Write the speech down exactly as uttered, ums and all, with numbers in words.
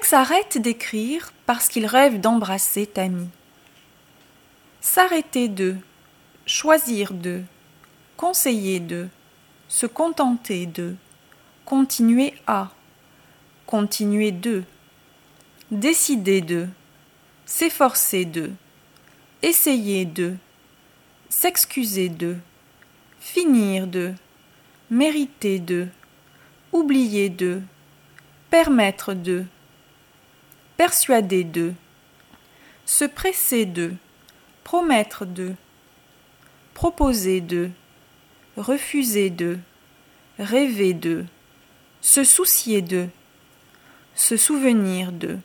Tex arrête d'écrire parce qu'il rêve d'embrasser Tammy. S'arrêter de, choisir de, conseiller de, se contenter de, continuer à, continuer de, décider de, s'efforcer de, essayer de, s'excuser de, finir de, mériter de, oublier de, permettre de, persuader de, se presser de, promettre de, proposer de, refuser de, rêver de, se soucier de, se souvenir de.